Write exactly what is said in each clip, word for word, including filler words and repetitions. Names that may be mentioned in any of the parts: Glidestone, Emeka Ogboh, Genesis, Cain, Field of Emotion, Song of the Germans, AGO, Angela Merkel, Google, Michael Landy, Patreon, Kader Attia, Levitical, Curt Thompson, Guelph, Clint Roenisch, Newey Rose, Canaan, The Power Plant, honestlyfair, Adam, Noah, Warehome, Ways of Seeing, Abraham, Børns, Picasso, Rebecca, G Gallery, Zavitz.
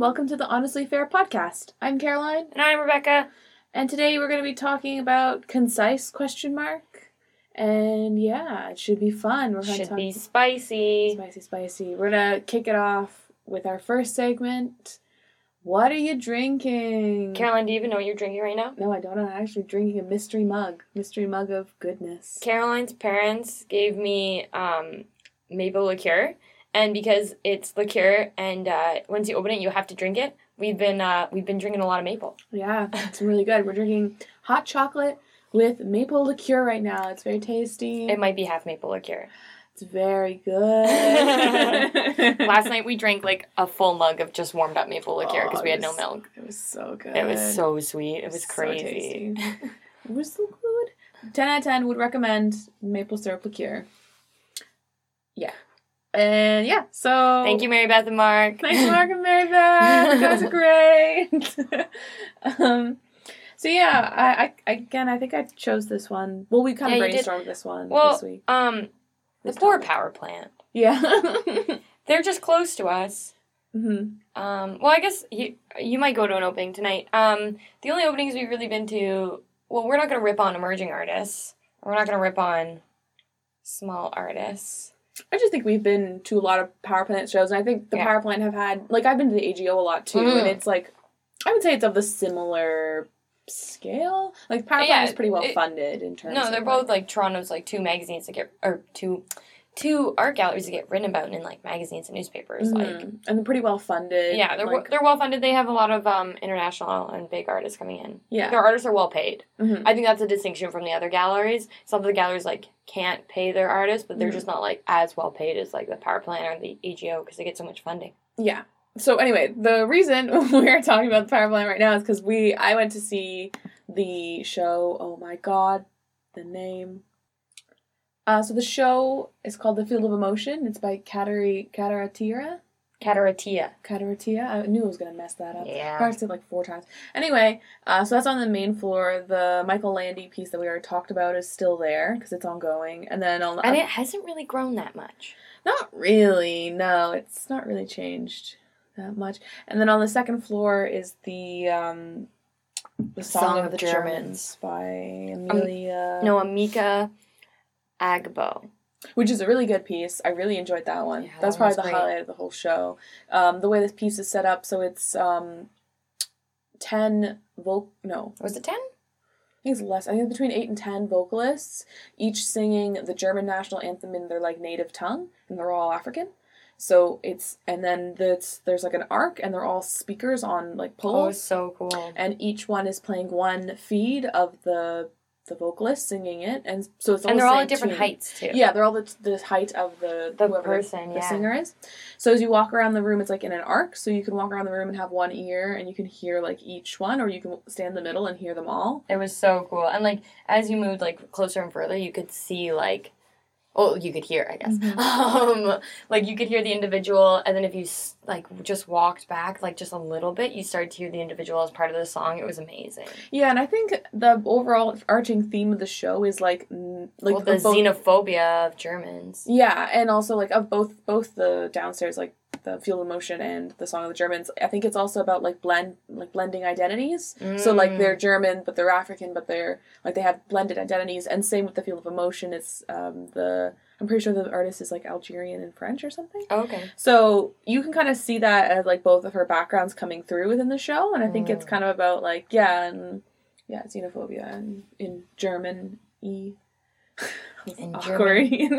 Welcome to the Honestly Fair podcast. I'm Caroline. And I'm Rebecca. And today we're going to be talking about concise question mark. And yeah, it should be fun. We're going should to be spicy. Spicy, spicy. We're going to kick it off with our first segment. What are you drinking? Caroline, do you even know what you're drinking right now? No, I don't. I'm actually drinking a mystery mug. Mystery mug of goodness. Caroline's parents gave me um, maple liqueur. And because it's liqueur, and uh, once you open it, you have to drink it. We've been uh, we've been drinking a lot of maple. Yeah, it's really good. We're drinking hot chocolate with maple liqueur right now. It's very tasty. It might be half maple liqueur. It's very good. Last night we drank like a full mug of just warmed up maple liqueur because oh, we had no milk. It was so good. It was so sweet. It, it was, was crazy. So tasty. It was so good. Ten out of ten would recommend maple syrup liqueur. Yeah. And yeah, so thank you, Mary Beth and Mark. Thanks, Mark and Mary Beth. You guys are great. um, so yeah, I, I again, I think I chose this one. Well, we kind of yeah, brainstormed this one well, this week. Um, this the poor topic. Power plant. Yeah, they're just close to us. Mm-hmm. Um, well, I guess you you might go to an opening tonight. Um, the only openings we've really been to. Well, we're not going to rip on emerging artists. We're not going to rip on small artists. I just think we've been to a lot of Power Plant shows, and I think the yeah. Power Plant have had, like, I've been to the A G O a lot, too, mm. and it's, like, I would say it's of the similar scale. Like, Power yeah, Plant is pretty well it, funded in terms no, of... No, they're both, like, Toronto's, like, two magazines that get, or two, two art galleries that get written about in, like, magazines and newspapers, mm-hmm. like... And they're pretty well funded. Yeah, they're like, they're well funded. They have a lot of um, international and big artists coming in. Yeah. Their artists are well paid. Mm-hmm. I think that's a distinction from the other galleries. Some of the galleries, like... can't pay their artists, but they're mm-hmm. just not, like, as well paid as, like, the Power Plant or the A G O because they get so much funding. Yeah. So, anyway, the reason we're talking about the Power Plant right now is because we, I went to see the show, oh my god, the name. Uh, so the show is called The Field of Emotion. It's by Kader Attia. Kader Attia. Kader Attia. I knew I was going to mess that up. Yeah. I practiced it like four times. Anyway, uh, so that's on the main floor. The Michael Landy piece that we already talked about is still there because it's ongoing. And then on the, And it hasn't really grown that much. Not really. No, it's not really changed that much. And then on the second floor is the um, the Song, Song of, of the Germans, Germans by Amelia... Um, no, Emeka Ogboh. Which is a really good piece. I really enjoyed that one. Yeah, That's that probably the great. highlight of the whole show. Um, the way this piece is set up, so it's um, ten voc... No. Was it ten? I think it's less. I think it's between eight and ten vocalists, each singing the German national anthem in their, like, native tongue, and they're all African. So it's... And then there's, there's like, an arc, and they're all speakers on, like, poles. Oh, so cool. And each one is playing one feed of the... the vocalist singing it, and so it's all and they're all at different tune. heights too. Yeah, they're all the the height of the the whoever person, the yeah. singer is. So as you walk around the room, it's like in an arc. So you can walk around the room and have one ear, and you can hear like each one, or you can stand in the middle and hear them all. It was so cool, and like as you moved like closer and further, you could see like, oh, you could hear, I guess. Mm-hmm. Um, like you could hear the individual, and then if you like just walked back like just a little bit, you started to hear the individual as part of the song. It was amazing. Yeah, and I think the overall arching theme of the show is like like well, the of both, xenophobia of Germans. Yeah, and also like of both both the downstairs like the Field of Emotion and the Song of the Germans. I think it's also about like blend like blending identities. Mm. So like they're German but they're African but they're like they have blended identities. And same with the Field of Emotion. It's um, the I'm pretty sure the artist is like Algerian and French or something. Oh, okay. So you can kind of see that as like both of her backgrounds coming through within the show. And I think mm. it's kind of about like yeah and yeah xenophobia and in German e. In Germany.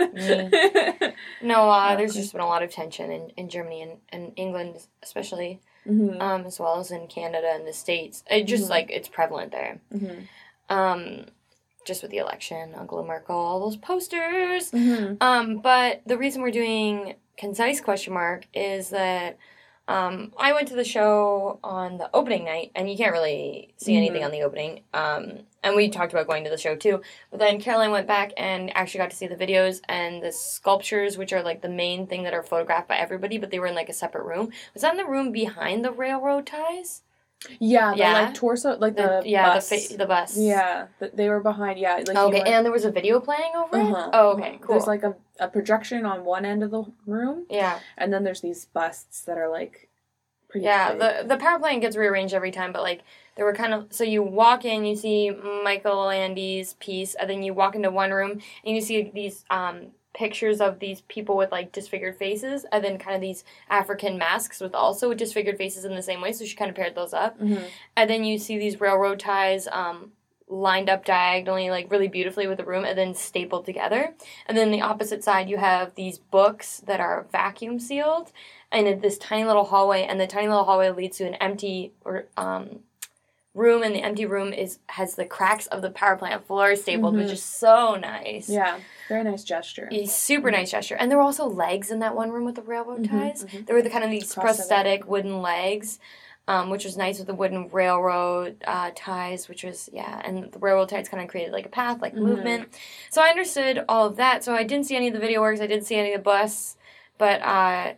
no, uh, there's just been a lot of tension in, in Germany and, and England, especially, mm-hmm. um, as well as in Canada and the States. It just, mm-hmm. like, it's prevalent there. Mm-hmm. Um, just with the election, Angela Merkel, all those posters. Mm-hmm. Um, but the reason we're doing concise question mark is that um, I went to the show on the opening night, and you can't really see anything mm-hmm. on the opening. Um, and we talked about going to the show, too. But then Caroline went back and actually got to see the videos and the sculptures, which are, like, the main thing that are photographed by everybody, but they were in, like, a separate room. Was that in the room behind the railroad ties? Yeah, the, yeah. like, torso, like, the, the yeah, bus. The, fa- the bus. Yeah, the, they were behind, yeah. Like, okay, you know, and there was a video playing over uh-huh. it? Oh, okay, cool. There's, like, a, a projection on one end of the room. Yeah. And then there's these busts that are, like, pretty yeah, big. the the power plant gets rearranged every time, but like there were kind of so you walk in, you see Michael Landy's piece, and then you walk into one room and you see these um, pictures of these people with like disfigured faces, and then kind of these African masks with also disfigured faces in the same way. So she kind of paired those up, mm-hmm. and then you see these railroad ties. Um, lined up diagonally, like, really beautifully with the room, and then stapled together. And then the opposite side, you have these books that are vacuum sealed, and in this tiny little hallway, and the tiny little hallway leads to an empty or um, room, and the empty room is has the cracks of the power plant floor stapled, mm-hmm. which is so nice. Yeah, very nice gesture. A super mm-hmm. nice gesture. And there were also legs in that one room with the railroad mm-hmm, ties. Mm-hmm. There were the kind of these prosthetic, prosthetic wooden legs. Um, which was nice with the wooden railroad uh, ties, which was, yeah, and the railroad ties kind of created, like, a path, like, mm-hmm. movement. So I understood all of that. So I didn't see any of the video works. I didn't see any of the busts. But, uh,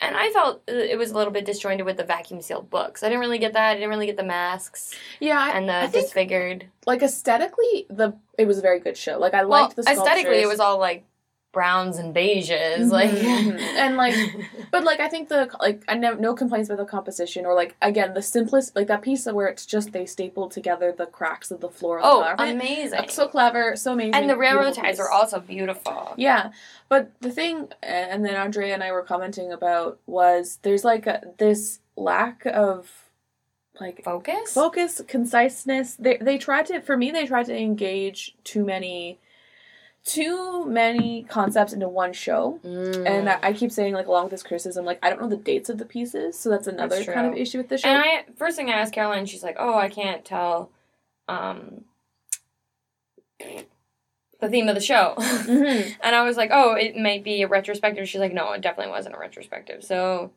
and I felt it was a little bit disjointed with the vacuum-sealed books. I didn't really get that. I didn't really get the masks. Yeah. I, and the I think, disfigured. Like, aesthetically, the it was a very good show. Like, I well, liked the sculptures. Aesthetically, it was all, like, browns and beiges, like mm-hmm. and like but like I think the like I know no complaints about the composition or like again the simplest like that piece where it's just they stapled together the cracks of the floor of oh the amazing like, so clever so amazing and the railroad ties piece. Are also beautiful yeah but the thing and then Andrea and I were commenting about was there's like a, this lack of like focus focus conciseness they they tried to for me they tried to engage too many Too many concepts into one show, mm. and I, I keep saying, like, along with this criticism, like, I don't know the dates of the pieces, so that's another that's kind of issue with the show. And I, first thing I asked Caroline, she's like, oh, I can't tell, um, the theme of the show. Mm-hmm. And I was like, oh, it might be a retrospective. She's like, no, it definitely wasn't a retrospective. So,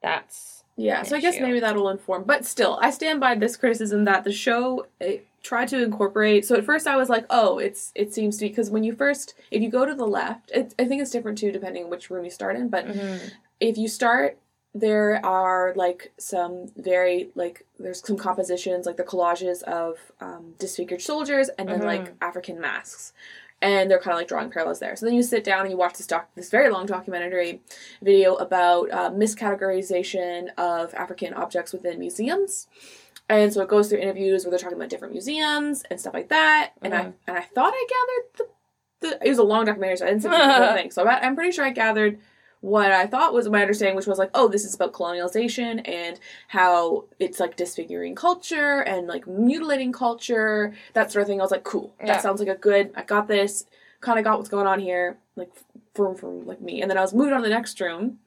that's Yeah, so issue. I guess maybe that'll inform. But still, I stand by this criticism that the show... It, try to incorporate so at first I was like oh it's it seems to be because when you first if you go to the left it, I think it's different too depending on which room you start in but mm-hmm. if you start there are like some very like there's some compositions like the collages of um disfigured soldiers and then mm-hmm. like African masks and they're kind of like drawing parallels there so then you sit down and you watch this doc this very long documentary video about uh, miscategorization of African objects within museums. And so it goes through interviews where they're talking about different museums and stuff like that. And mm-hmm. I and I thought I gathered the, the... It was a long documentary, so I didn't see the whole thing. So I'm pretty sure I gathered what I thought was my understanding, which was like, oh, this is about colonialization and how it's, like, disfiguring culture and, like, mutilating culture, that sort of thing. I was like, cool. Yeah. That sounds like a good... I got this. Kind of got what's going on here. Like, from, from, like, me. And then I was moved on to the next room.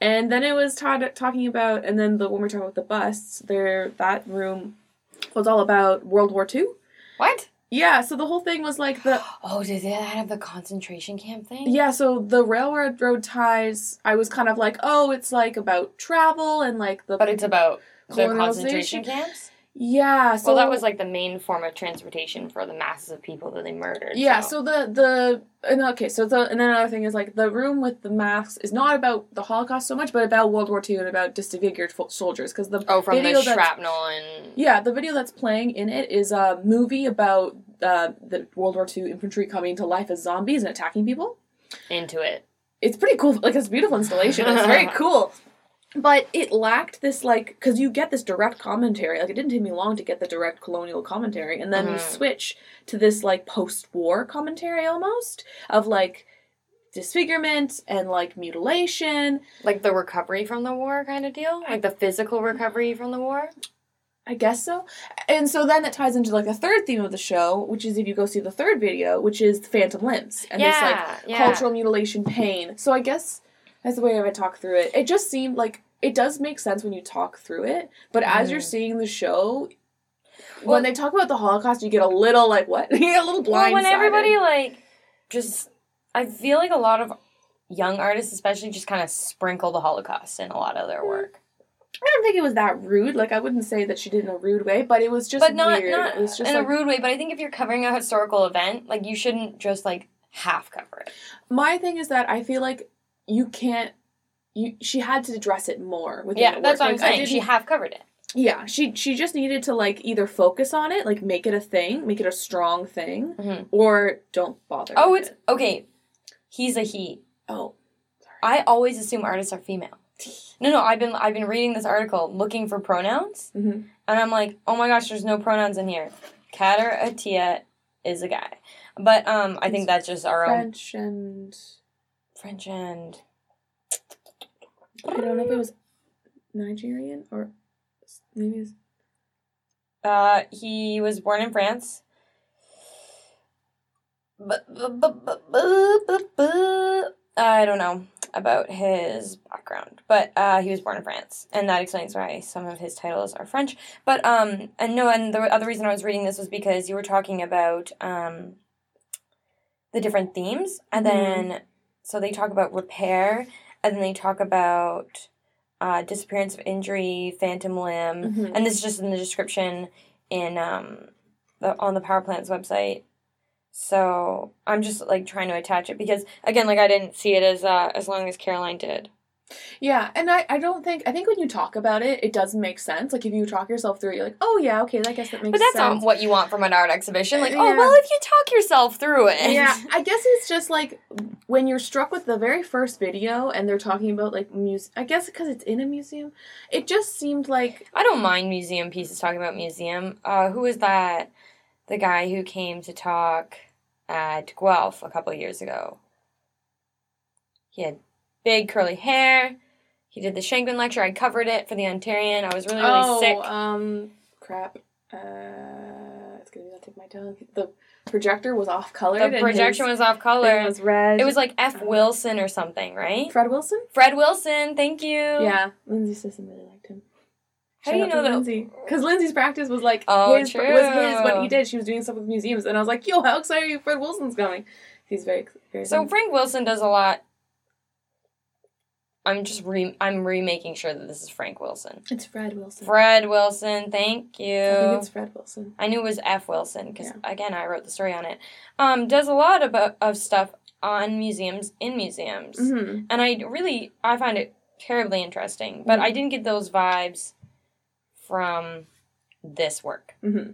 And then it was ta- talking about, and then the when we're talking about the busts, there that room was all about World War Two. What? Yeah, so the whole thing was like the... Oh, did that have the concentration camp thing? Yeah, so the railroad road ties, I was kind of like, oh, it's like about travel and like the... But it's about the concentration camps? Yeah, so... Well, that was like the main form of transportation for the masses of people that they murdered. Yeah, so, so the... the And okay, so the and then another thing is like the room with the masks is not about the Holocaust so much, but about World War Two and about disfigured fo- soldiers because the oh from video the shrapnel and yeah the video that's playing in it is a movie about uh, the World War Two infantry coming to life as zombies and attacking people. Into it, it's pretty cool. Like it's a beautiful installation. It's very cool. But it lacked this, like, because you get this direct commentary. Like, it didn't take me long to get the direct colonial commentary. And then mm-hmm. you switch to this, like, post-war commentary almost of, like, disfigurement and, like, mutilation. Like the recovery from the war kind of deal? Like the physical recovery from the war? I guess so. And so then that ties into, like, the third theme of the show, which is if you go see the third video, which is the phantom limbs. And yeah, this, like, yeah. cultural mutilation pain. So I guess... That's the way I would talk through it. It just seemed like it does make sense when you talk through it, but mm. as you're seeing the show, well, when they talk about the Holocaust, you get a little like what? You get a little blindsided. Well, when everybody like just, I feel like a lot of young artists, especially, just kind of sprinkle the Holocaust in a lot of their work. I don't think it was that rude. Like I wouldn't say that she did in a rude way, but it was just but not, weird. Not it was just in like, a rude way. But I think if you're covering a historical event, like you shouldn't just like half cover it. My thing is that I feel like. You can't, you, she had to address it more. Within yeah, the work. That's what like, I'm saying. She half covered it. Yeah, she she just needed to, like, either focus on it, like, make it a thing, make it a strong thing, mm-hmm. or don't bother. Oh, it's, it. Okay, he's a he. Oh, sorry. I always assume artists are female. No, no, I've been I've been reading this article looking for pronouns, mm-hmm. and I'm like, oh my gosh, there's no pronouns in here. Kader Attia is a guy, but um, I think that's just our French own and French and I don't know if it was Nigerian or maybe. It was... Uh, he was born in France. I don't know about his background, but uh, he was born in France, and that explains why some of his titles are French. But um, and no, and the other reason I was reading this was because you were talking about um, the different themes, and then mm. so they talk about repair, and then they talk about uh, disappearance of injury, phantom limb, mm-hmm. and this is just in the description in um, the, on the Power Plant's website. So I'm just, like, trying to attach it because, again, like, I didn't see it as uh, as long as Caroline did. Yeah, and I, I don't think... I think when you talk about it, it does make sense. Like, if you talk yourself through it, you're like, oh, yeah, okay, I guess that makes sense. But that's sense. Not what you want from an art exhibition. Like, yeah. oh, well, if you talk yourself through it. Yeah, I guess it's just, like, when you're struck with the very first video and they're talking about, like, music... I guess because it's in a museum, it just seemed like... I don't mind museum pieces talking about museum. Uh, who is that... The guy who came to talk at Guelph a couple of years ago. He had big curly hair. He did the Shankman lecture. I covered it for the Ontarian. I was really, really oh, sick. Oh, um, crap. Uh, it's going to be on the tip of my tongue. The projector was off-colored. The projection was off-colored. It was red. It was like F. Um, Wilson or something, right? Fred Wilson? Fred Wilson, thank you. Yeah, Lindsay's sister really liked him. How do you know that? Lindsay. Because Lindsay's practice was like, oh, his, true. was his, what he did. She was doing stuff with museums. And I was like, yo, how excited are you? Fred Wilson's coming. He's very, very So funny. Frank Wilson does a lot. I'm just re- I'm remaking sure that this is Frank Wilson. It's Fred Wilson. Fred Wilson, thank you. I think it's Fred Wilson. I knew it was F. Wilson because, yeah. again, I wrote the story on it. Um, does a lot of, of stuff on museums, in museums. Mm-hmm. And I really, I find it terribly interesting. But mm-hmm. I didn't get those vibes from this work. Mm-hmm.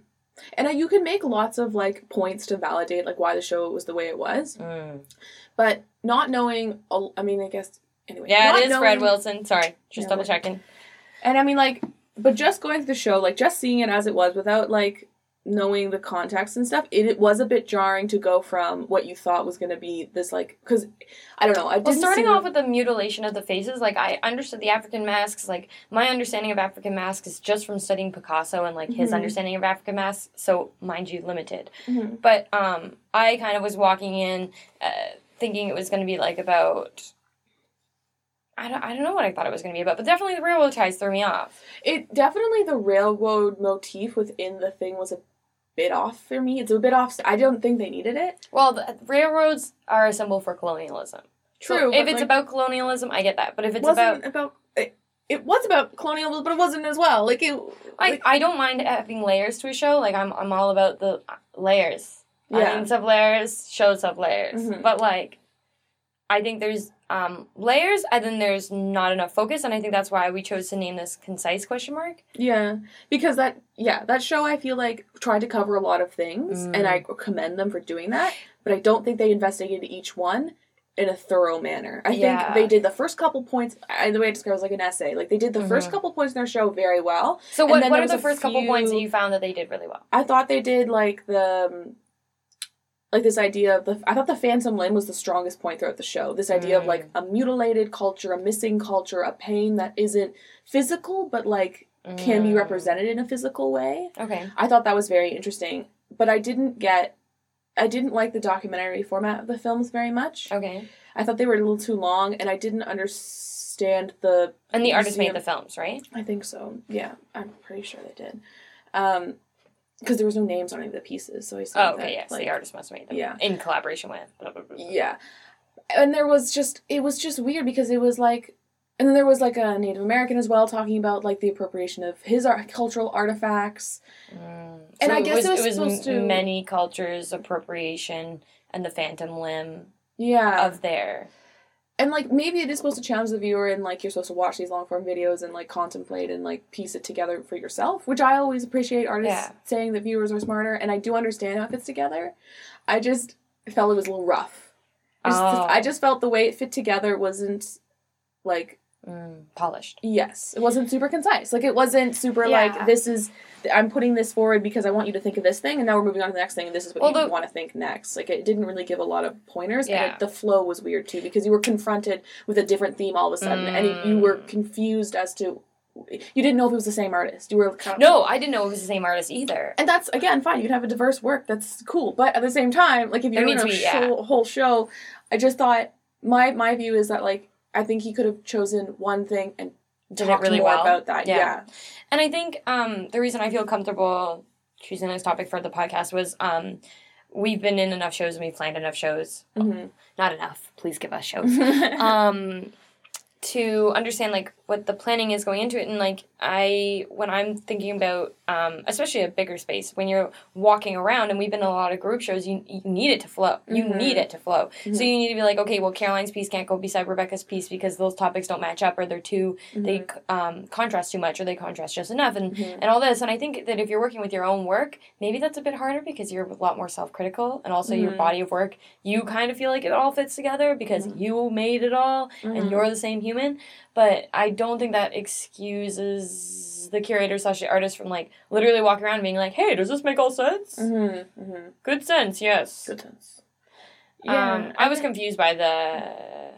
And uh, you can make lots of, like, points to validate, like, why the show was the way it was. Mm. But not knowing... I mean, I guess... Anyway. Yeah, it is knowing, Fred Wilson. Sorry. Just no, double-checking. And, I mean, like... But just going through the show, like, just seeing it as it was without, like, knowing the context and stuff, it, it was a bit jarring to go from what you thought was going to be this, like... Because, I don't know, I didn't Well, starting see... off with the mutilation of the faces, like, I understood the African masks, like, my understanding of African masks is just from studying Picasso and, like, mm-hmm. his understanding of African masks, so, mind you, limited. Mm-hmm. But, um, I kind of was walking in uh, thinking it was going to be, like, about... I don't, I don't know what I thought it was going to be about, but definitely the railroad ties threw me off. It definitely, the railroad motif within the thing was a bit off for me. It's a bit off. I don't think they needed it. Well, the railroads are a symbol for colonialism. True. So if it's like, about colonialism, I get that. But if it's wasn't about... about it, it was about colonialism, but it wasn't as well. Like, it... Like, I, I don't mind having layers to a show. Like, I'm I'm all about the layers. Yeah. I mean, sub-layers, show sub-layers. Mm-hmm. But, like, I think there's... Um, layers, and then there's not enough focus, and I think that's why we chose to name this Concise question mark. Yeah, because that, yeah, that show, I feel like, tried to cover a lot of things, mm. and I commend them for doing that, but I don't think they investigated each one in a thorough manner. I yeah. think they did the first couple points, I, the way I described it was like an essay, like they did the mm-hmm. first couple points in their show very well. So what, what are the first few, couple points that you found that they did really well? I thought they did, like, the... Um, Like, this idea of... the I thought the phantom limb was the strongest point throughout the show. This idea mm. of, like, a mutilated culture, a missing culture, a pain that isn't physical, but, like, mm. can be represented in a physical way. Okay. I thought that was very interesting. But I didn't get... I didn't like the documentary format of the films very much. Okay. I thought they were a little too long, and I didn't understand the... And the artist made the films, right? I think so. Yeah. I'm pretty sure they did. Um... Because there was no names on any of the pieces, so I saw oh, okay, that. Yeah, so like, the artist must have made them yeah. in collaboration with. Blah, blah, blah, blah. Yeah. And there was just, it was just weird because it was like, and then there was like a Native American as well talking about like the appropriation of his art, cultural artifacts. Mm. So and I guess was, it was, it was supposed m- to... many cultures, appropriation, and the phantom limb yeah. of their... And, like, maybe it is supposed to challenge the viewer and, like, you're supposed to watch these long-form videos and, like, contemplate and, like, piece it together for yourself, which I always appreciate artists yeah. saying that viewers are smarter, and I do understand how it fits together. I just felt it was a little rough. I just, oh. I just felt the way it fit together wasn't, like, mm, polished. Yes. It wasn't super concise. Like, it wasn't super, yeah. like, this is, I'm putting this forward because I want you to think of this thing, and now we're moving on to the next thing, and this is what Although, you want to think next. Like, it didn't really give a lot of pointers, yeah. and it, the flow was weird, too, because you were confronted with a different theme all of a sudden, mm. and it, you were confused as to... You didn't know if it was the same artist. You were kind of, no, I didn't know it was the same artist either. And that's, again, fine. You can have a diverse work. That's cool. But at the same time, like, if you're doing a be, yeah. show, whole show, I just thought, my my view is that, like, I think he could have chosen one thing and Did talked it really more well. About that. Yeah. yeah. And I think um, the reason I feel comfortable choosing this topic for the podcast was um, we've been in enough shows and we've planned enough shows. Mm-hmm. Oh, not enough. Please give us shows. um to understand, like, what the planning is going into it. And, like, I, when I'm thinking about, um, especially a bigger space, when you're walking around, and we've been in a lot of group shows, you, you need it to flow. You mm-hmm. need it to flow. Mm-hmm. So you need to be like, okay, well, Caroline's piece can't go beside Rebecca's piece because those topics don't match up, or they're too, mm-hmm. they um, contrast too much, or they contrast just enough, and, mm-hmm. and all this. And I think that if you're working with your own work, maybe that's a bit harder because you're a lot more self-critical, and also mm-hmm. your body of work, you kind of feel like it all fits together because mm-hmm. you made it all, mm-hmm. and you're the same human. But I don't think that excuses the curator slash the artist from, like, literally walking around and being like, hey, does this make all sense? Mm-hmm, mm-hmm. Good sense, yes. Good sense. Yeah, um, I, I was think... confused by the...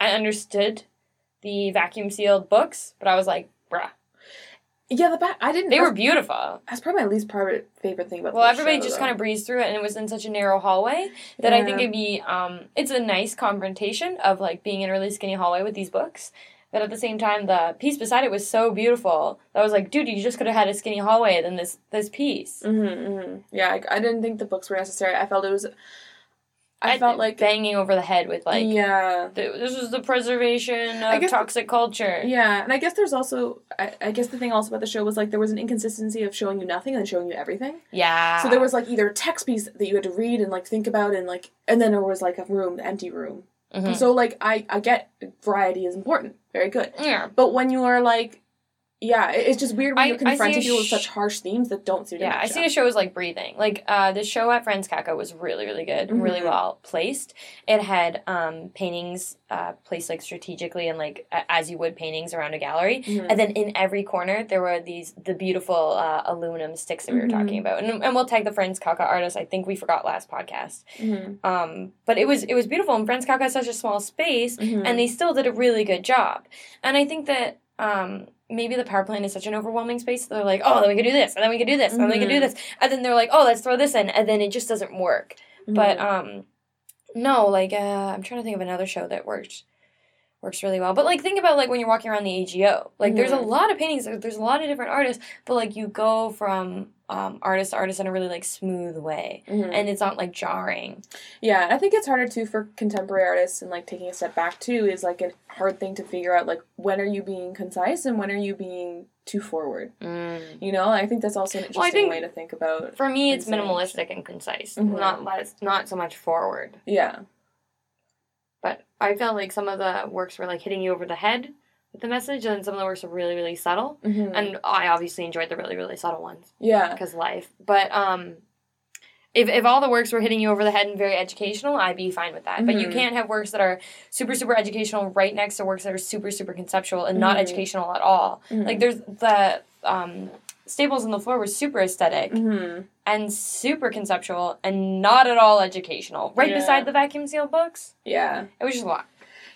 I understood the vacuum-sealed books, but I was like, bruh. Yeah, the back... I didn't... They was, were beautiful. That's probably my least favorite thing about the Well, everybody show, just kind of breezed through it, and it was in such a narrow hallway that yeah. I think it'd be... Um, it's a nice confrontation of, like, being in a really skinny hallway with these books, but at the same time, the piece beside it was so beautiful that I was like, dude, you just could have had a skinny hallway than this, this piece. Mm-hmm, mm-hmm. Yeah, I, I didn't think the books were necessary. I felt it was... I, I felt like... Banging over the head with, like... Yeah. The, this is the preservation of toxic culture. Yeah, and I guess there's also... I, I guess the thing also about the show was, like, there was an inconsistency of showing you nothing and then showing you everything. Yeah. So there was, like, either a text piece that you had to read and, like, think about and, like... And then there was, like, a room, empty room. Mm-hmm. So, like, I, I get variety is important. Very good. Yeah. But when you are, like... Yeah, it's just weird when I, you're confronting people sh- with such harsh themes that don't suit. Yeah, I see a show as, like, breathing. Like, uh, the show at Franz Kaka was really, really good, mm-hmm. really well placed. It had um, paintings uh, placed, like, strategically and, like, a- as you would paintings around a gallery. Mm-hmm. And then in every corner, there were these, the beautiful uh, aluminum sticks that we were mm-hmm. talking about. And, and we'll tag the Franz Kaka artist. I think we forgot last podcast. Mm-hmm. Um, but it was it was beautiful. And Franz Kaka is such a small space, mm-hmm. and they still did a really good job. And I think that... Um, maybe the power plant is such an overwhelming space that they're like, oh, then we could do this, and then we could do this, and mm-hmm. then we could do this. And then they're like, oh, let's throw this in. And then it just doesn't work. Mm-hmm. But, um, no, like, uh, I'm trying to think of another show that worked works really well. But, like, think about, like, when you're walking around the A G O. Like, mm-hmm. there's a lot of paintings. There's a lot of different artists. But, like, you go from um, artist to artist in a really, like, smooth way. Mm-hmm. And it's not, like, jarring. Yeah, and I think it's harder, too, for contemporary artists, and, like, taking a step back, too, is, like, a hard thing to figure out, like, when are you being concise and when are you being too forward? Mm. You know? I think that's also an interesting well, way to think about. For me, it's minimalistic and concise. Mm-hmm. Not less, not so much forward. Yeah. But I felt like some of the works were, like, hitting you over the head with the message, and some of the works were really, really subtle. Mm-hmm. And I obviously enjoyed the really, really subtle ones. Yeah. Because life. But um, if if all the works were hitting you over the head and very educational, I'd be fine with that. Mm-hmm. But you can't have works that are super, super educational right next to works that are super, super conceptual and mm-hmm. not educational at all. Mm-hmm. Like, there's the... Um, Staples on the floor was super aesthetic mm-hmm. and super conceptual and not at all educational. Right yeah. beside the vacuum seal books. Yeah. It was just a lot.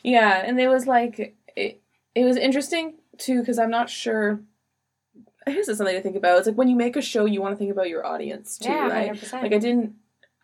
Yeah, and it was like, it, it was interesting too because I'm not sure, I guess it's something to think about. It's like when you make a show, you want to think about your audience too, yeah, right? one hundred percent. Like I didn't,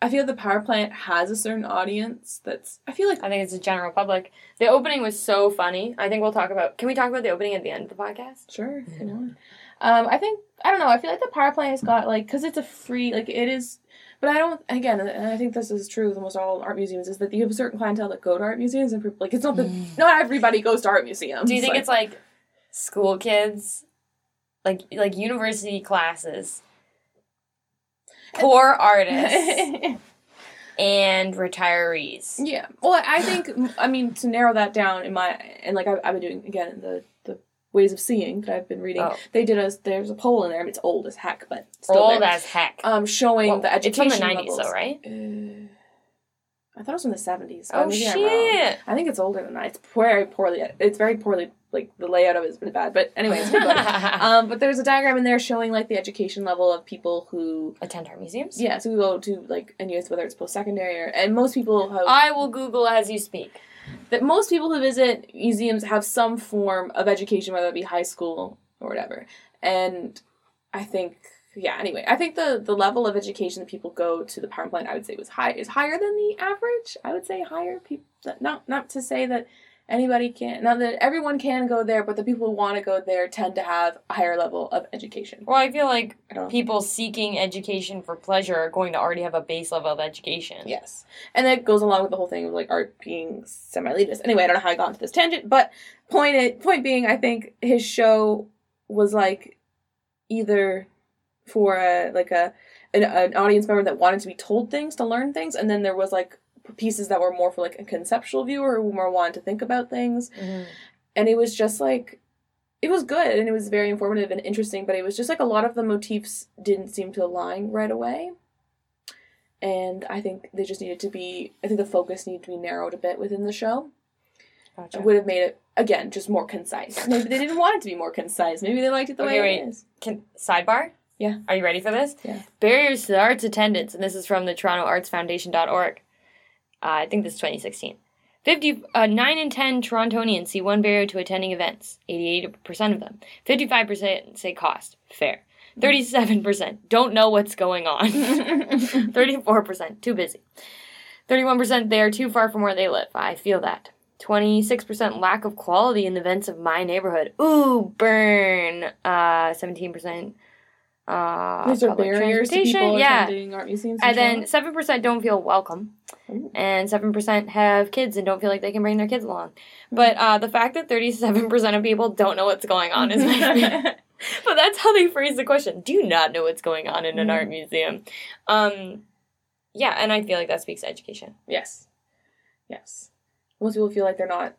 I feel the Power Plant has a certain audience that's, I feel like. I think it's the general public. The opening was so funny. I think we'll talk about, can we talk about the opening at the end of the podcast? Sure. Mm-hmm. You know. Um, I think, I don't know, I feel like the Power Plant has got, like, because it's a free, like, it is, but I don't, again, and I think this is true with almost all art museums, is that you have a certain clientele that go to art museums, and, like, it's not the, not everybody goes to art museums. Do you think like, it's, like, school kids, like, like, university classes, poor artists, and retirees? Yeah. Well, I think, I mean, to narrow that down in my, and, like, I, I've been doing, again, the, the, Ways of Seeing that I've been reading. Oh. They did a there's a poll in there. I mean, it's old as heck, but still old there. as heck. Um, showing well, the education. It's from the nineties, levels. Though, right? Uh, I thought it was in the seventies. Oh, maybe shit! I'm wrong. I think it's older than that. It's very poorly. It's very poorly. Like the layout of it is pretty bad. But anyways, um, but there's a diagram in there showing like the education level of people who attend art museums. Yeah, so we go to like and youth, whether it's post-secondary or and most people. Have... I will Google as you speak. That most people who visit museums have some form of education, whether it be high school or whatever. And I think. Yeah, anyway, I think the, the level of education that people go to the Power Plant, I would say, was high is higher than the average. I would say higher. People, not not to say that anybody can, not that everyone can go there, but the people who want to go there tend to have a higher level of education. Well, I feel like I people seeking education for pleasure are going to already have a base level of education. Yes, and that goes along with the whole thing of like art being semi-elitist. Anyway, I don't know how I got into this tangent, but point it, point being, I think his show was like either. For a, like a an, an audience member that wanted to be told things, to learn things, and then there was like pieces that were more for like a conceptual viewer who more wanted to think about things, mm-hmm. and it was just like it was good and it was very informative and interesting, but it was just like a lot of the motifs didn't seem to align right away, and I think they just needed to be. I think the focus needed to be narrowed a bit within the show. Gotcha. It would have made it. Again, just more concise. Maybe they didn't want it to be more concise. Maybe they liked it the okay, way wait. It is. Can sidebar. Yeah. Are you ready for this? Yeah. Barriers to the arts attendance, and this is from the Toronto Arts Foundation dot org. Uh, I think this is twenty sixteen. Fifty uh, nine in ten Torontonians see one barrier to attending events. Eighty-eight percent of them. Fifty-five percent say cost. Fair. Thirty-seven percent don't know what's going on. Thirty-four percent too busy. Thirty-one percent they are too far from where they live. I feel that. twenty-six percent lack of quality in events of my neighborhood. Ooh, burn. Uh, seventeen percent. Uh, These are barriers to people yeah. attending art museums. And, and then seven percent don't feel welcome. Ooh. And seven percent have kids and don't feel like they can bring their kids along. Mm-hmm. But uh, the fact that thirty-seven percent of people don't know what's going on is But that's how they phrase the question. Do you not know what's going on in an mm-hmm. art museum? Um, yeah, and I feel like that speaks to education. Yes. Yes. Most people feel like they're not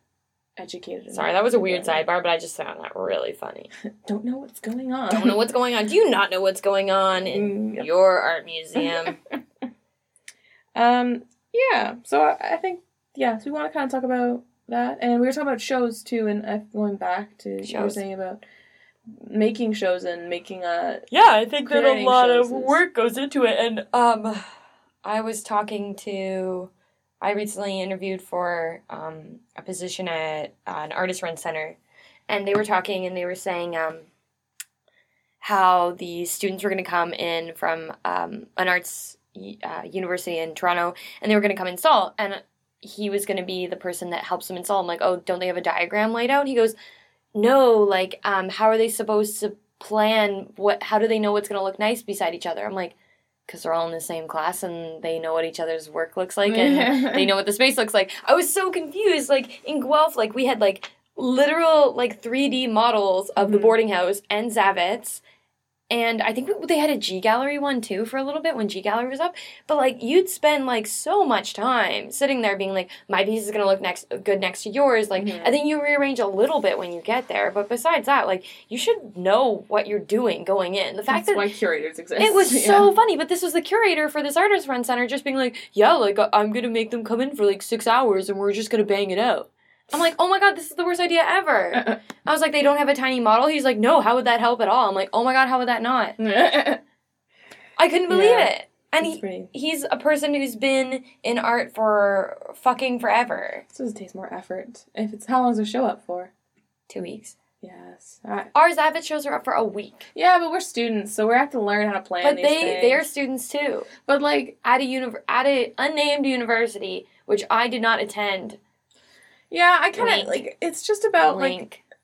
educated. Sorry, that was a weird yeah. sidebar, but I just found that really funny. Don't know what's going on. Don't know what's going on. Do you not know what's going on in mm. your art museum? um, yeah. So I, I think, yeah, so we want to kind of talk about that. And we were talking about shows, too, and uh, going back to shows. You were saying about making shows and making a... Yeah, I think that a lot of work goes into it. And um, I was talking to... I recently interviewed for um, a position at uh, an artist-run center, and they were talking and they were saying um, how the students were going to come in from um, an arts uh, university in Toronto, and they were going to come install, and he was going to be the person that helps them install. I'm like, oh, don't they have a diagram laid out? And he goes, no, like, um, how are they supposed to plan? What? How do they know what's going to look nice beside each other? I'm like, because they're all in the same class and they know what each other's work looks like and they know what the space looks like. I was so confused. Like, in Guelph, like, we had, like, literal, like, three D models of mm-hmm. the boarding house and Zavitz. And I think we, they had a G Gallery one, too, for a little bit when G Gallery was up. But, like, you'd spend, like, so much time sitting there being like, my piece is going to look next good next to yours. Like, mm-hmm. I think you rearrange a little bit when you get there. But besides that, like, you should know what you're doing going in. The fact That's that why curators exist. It was yeah. so funny. But this was the curator for this Artist Run Center just being like, yeah, like, I'm going to make them come in for, like, six hours and we're just going to bang it out. I'm like, oh my god, this is the worst idea ever. Uh-uh. I was like, they don't have a tiny model? He's like, no, how would that help at all? I'm like, oh my god, how would that not? I couldn't believe yeah, it. And he, pretty... he's a person who's been in art for fucking forever. This doesn't take more effort. If it's How long does it show up for? Two weeks. Yes. Right. Our Zavitz shows are up for a week. Yeah, but we're students, so we have to learn how to plan but these they, things. But they are students, too. But, like, at a uni- at an unnamed university, which I did not attend... Yeah, I kind of, like, it's just about, Link. like...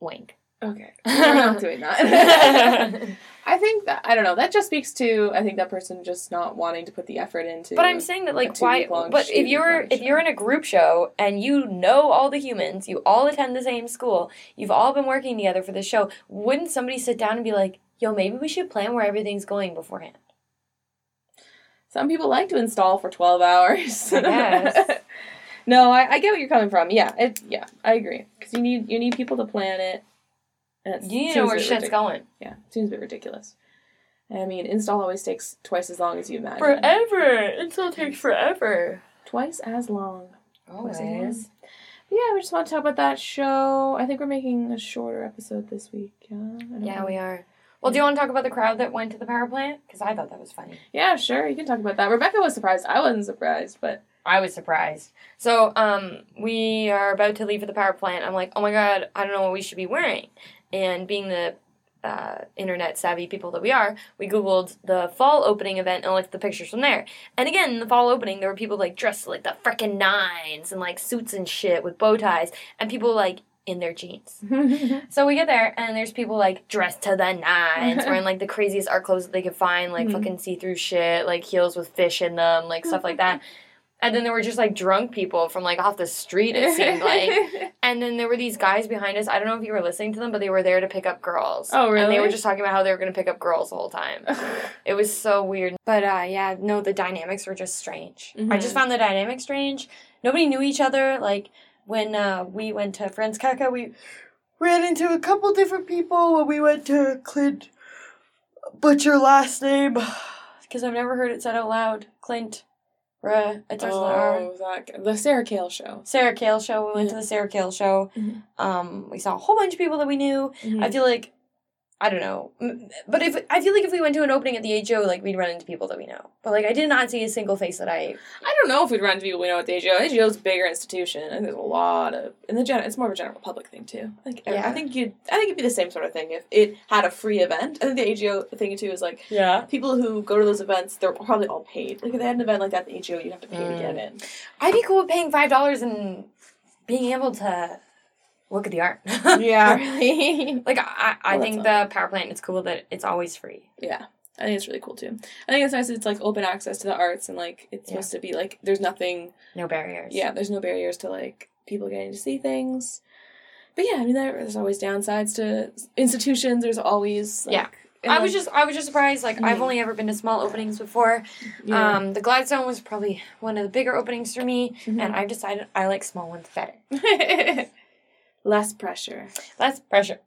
Wink. Okay. We're not doing that. I think that, I don't know, that just speaks to, I think that person just not wanting to put the effort into... But I'm saying that, like, why... But if you're if you're in a group show, and you know all the humans, you all attend the same school, you've all been working together for this show, wouldn't somebody sit down and be like, yo, maybe we should plan where everything's going beforehand? Some people like to install for twelve hours. I guess. No, I, I get what you're coming from. Yeah, it, yeah, I agree. Because you need you need people to plan it. And it you need to know where shit's ridiculous. Going. Yeah, it seems a bit ridiculous. I mean, install always takes twice as long as you imagine. Forever! Install takes forever. Twice as long. Always. Always. Yeah, we just want to talk about that show. I think we're making a shorter episode this week. Yeah, yeah we are. Well, do you want to talk about the crowd that went to the power plant? Because I thought that was funny. Yeah, sure. You can talk about that. Rebecca was surprised. I wasn't surprised, but... I was surprised. So, um, we are about to leave for the power plant. I'm like, oh my god, I don't know what we should be wearing. And being the uh, internet-savvy people that we are, we Googled the fall opening event and looked at the pictures from there. And again, in the fall opening, there were people, like, dressed like the frickin' nines and, like, suits and shit with bow ties. And people, like... in their jeans. So we get there, and there's people, like, dressed to the nines, wearing, like, the craziest art clothes that they could find, like, mm-hmm. fucking see-through shit, like, heels with fish in them, like, stuff like that. And then there were just, like, drunk people from, like, off the street, it seemed like. And then there were these guys behind us. I don't know if you were listening to them, but they were there to pick up girls. Oh, really? And they were just talking about how they were going to pick up girls the whole time. It was so weird. But, uh, yeah, no, the dynamics were just strange. Mm-hmm. I just found the dynamics strange. Nobody knew each other, like... When uh, we went to Franz Kaka, we ran into a couple different people. When we went to Clint, butcher last name, because I've never heard it said out loud. Clint, Re, it's oh, R. That, the Sarah Cale show. Sarah Cale show. We went yeah. to the Sarah Cale show. Mm-hmm. Um, we saw a whole bunch of people that we knew. Mm-hmm. I feel like, I don't know, but if I feel like if we went to an opening at the A G O, like, we'd run into people that we know. But, like, I did not see a single face that I... I don't know if we'd run into people we know at the A G O. A G O's a bigger institution, and there's a lot of... And the gen- it's more of a general public thing, too. Like, yeah. I think you'd... I think it'd be the same sort of thing if it had a free event. I think the A G O thing, too, is, like, yeah. people who go to those events, they're probably all paid. Like, if they had an event like that at the A G O, you'd have to pay mm. to get in. I'd be cool with paying five dollars and being able to... look at the art. Yeah, really. Like, I, I well, think the power plant, it's cool that it's always free. Yeah. I think it's really cool, too. I think it's nice that it's, like, open access to the arts, and, like, it's yeah. supposed to be, like, there's nothing... No barriers. Yeah, there's no barriers to, like, people getting to see things. But, yeah, I mean, there, there's always downsides to institutions. There's always, like... Yeah. And, I was like, just I was just surprised. Like, mm-hmm. I've only ever been to small openings before. Yeah. Um, the Glidestone was probably one of the bigger openings for me, mm-hmm. and I've decided I like small ones better. Less pressure. Less pressure.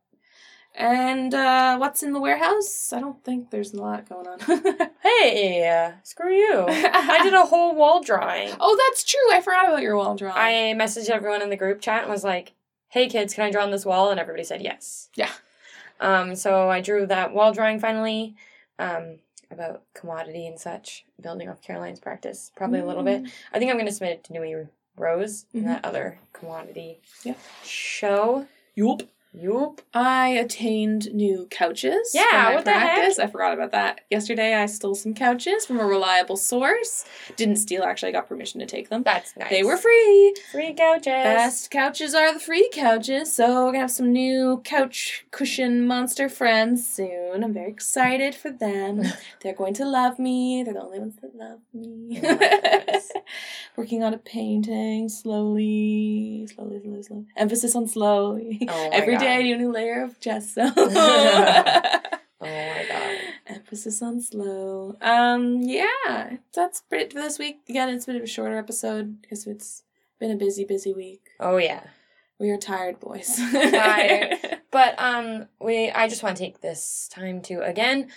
And uh, what's in the warehouse? I don't think there's a lot going on. Hey, screw you. I did a whole wall drawing. Oh, that's true. I forgot about your wall drawing. I messaged everyone in the group chat and was like, hey, kids, can I draw on this wall? And everybody said yes. Yeah. Um. So I drew that wall drawing finally um, about commodity and such, building off Caroline's practice, probably mm. a little bit. I think I'm going to submit it to Newey Rose and mm-hmm. that other commodity yeah. show. Yup. Yup. I attained new couches. Yeah, what practice. the heck? I forgot about that. Yesterday I stole some couches from a reliable source. Didn't steal, actually. I got permission to take them. That's nice. They were free. Free couches. Best couches are the free couches. So we're going to have some new couch cushion monster friends soon. I'm very excited for them. They're going to love me. They're the only ones that love me. Working on a painting slowly, slowly, slowly, slowly. Emphasis on slowly. Oh Every God. Day I do a new layer of gesso. Oh my god. Emphasis on slow. Um, yeah, that's it for this week. Again, it's been a shorter episode because it's been a busy, busy week. Oh yeah. We are tired, boys. Tired. But um, we. I just want to take this time to, again,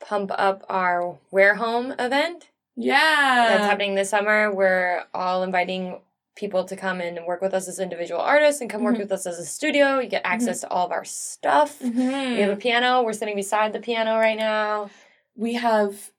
pump up our Warehome event. Yeah. That's happening this summer. We're all inviting people to come and work with us as individual artists and come mm-hmm. work with us as a studio. You get access mm-hmm. to all of our stuff. Mm-hmm. We have a piano. We're sitting beside the piano right now. We have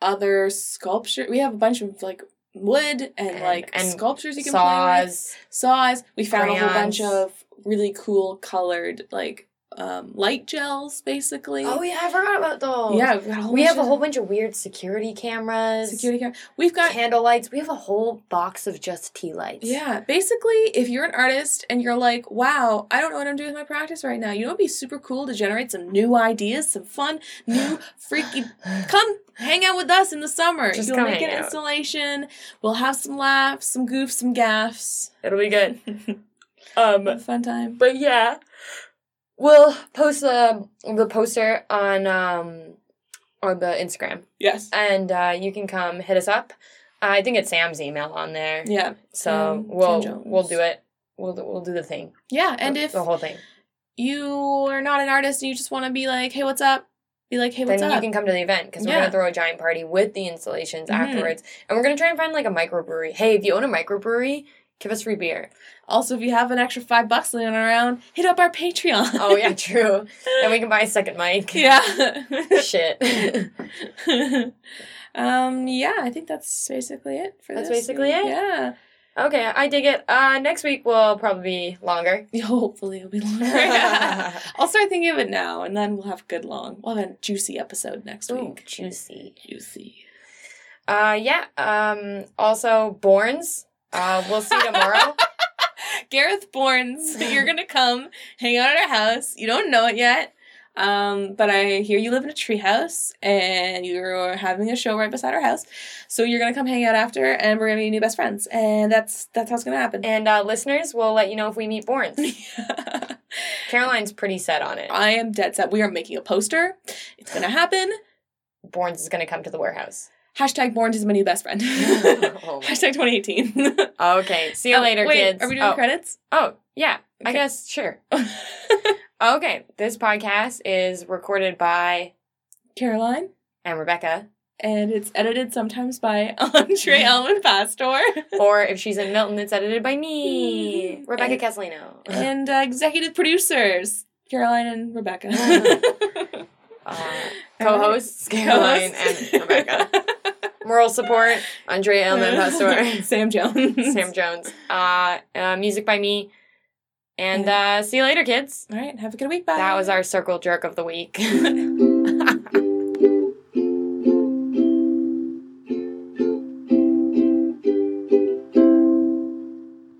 other sculpture. We have a bunch of, like, wood and, and like, and sculptures you can saws, play with. Saws. We found crayons. A whole bunch of really cool colored, like, um, light gels, basically. Oh, yeah, I forgot about those. Yeah. We've got a whole we have of... a whole bunch of weird security cameras. Security cameras. We've got... candle lights. We have a whole box of just tea lights. Yeah. Basically, if you're an artist and you're like, wow, I don't know what I'm doing with my practice right now, you know what would be super cool to generate some new ideas, some fun, new, freaky... Come hang out with us in the summer. Just You'll make an out. Installation. We'll have some laughs, some goofs, some gaffs. It'll be good. um, Fun time. But, yeah... We'll post the the poster on um on the Instagram. Yes. And uh, you can come hit us up. Uh, I think it's Sam's email on there. Yeah. So um, we'll we'll do it. We'll we'll do the thing. Yeah, and the, if the whole thing. You are not an artist and you just want to be like, hey, what's up? Be like, hey, what's then up? Then you can come to the event because we're yeah. going to throw a giant party with the installations mm-hmm. afterwards. And we're going to try and find, like, a microbrewery. Hey, if you own a microbrewery, give us free beer. Also, if you have an extra five bucks laying around, hit up our Patreon. Oh, yeah, true. Then we can buy a second mic. Yeah. Shit. um. Yeah, I think that's basically it for that's this. That's basically week. It? Yeah. Okay, I dig it. Uh, next week will probably be longer. Hopefully it'll be longer. I'll start thinking of it now, and then we'll have a good long. We'll have a juicy episode next Ooh, week. Juicy. Juicy. Uh, yeah. Um, also, Børns. Uh, we'll see tomorrow. Gareth Børns. You're going to come hang out at our house. You don't know it yet. Um, but I hear you live in a treehouse, and you're having a show right beside our house, so you're gonna come hang out after, and we're gonna be new best friends, and that's that's how it's gonna happen. And uh, listeners, we'll let you know if we meet Børns. Yeah. Caroline's pretty set on it. I am dead set. We are making a poster. It's gonna happen. Børns is gonna come to the warehouse. Hashtag Børns is my new best friend. Oh. Hashtag twenty eighteen. Okay. See you oh, later, wait, kids. Are we doing oh. credits? Oh yeah. Okay. I guess sure. Okay, this podcast is recorded by Caroline and Rebecca. And it's edited sometimes by Andre Elman Pastor. Or if she's in Milton, it's edited by me, mm-hmm. Rebecca and, Casalino. And uh, executive producers, Caroline and Rebecca. uh, co-hosts, Caroline co-hosts. and Rebecca. Moral support, Andre Elman Pastor. Sam Jones. Sam Jones. Uh, uh, music by me. And uh, see you later, kids. All right. Have a good week. Bye. That was our circle jerk of the week.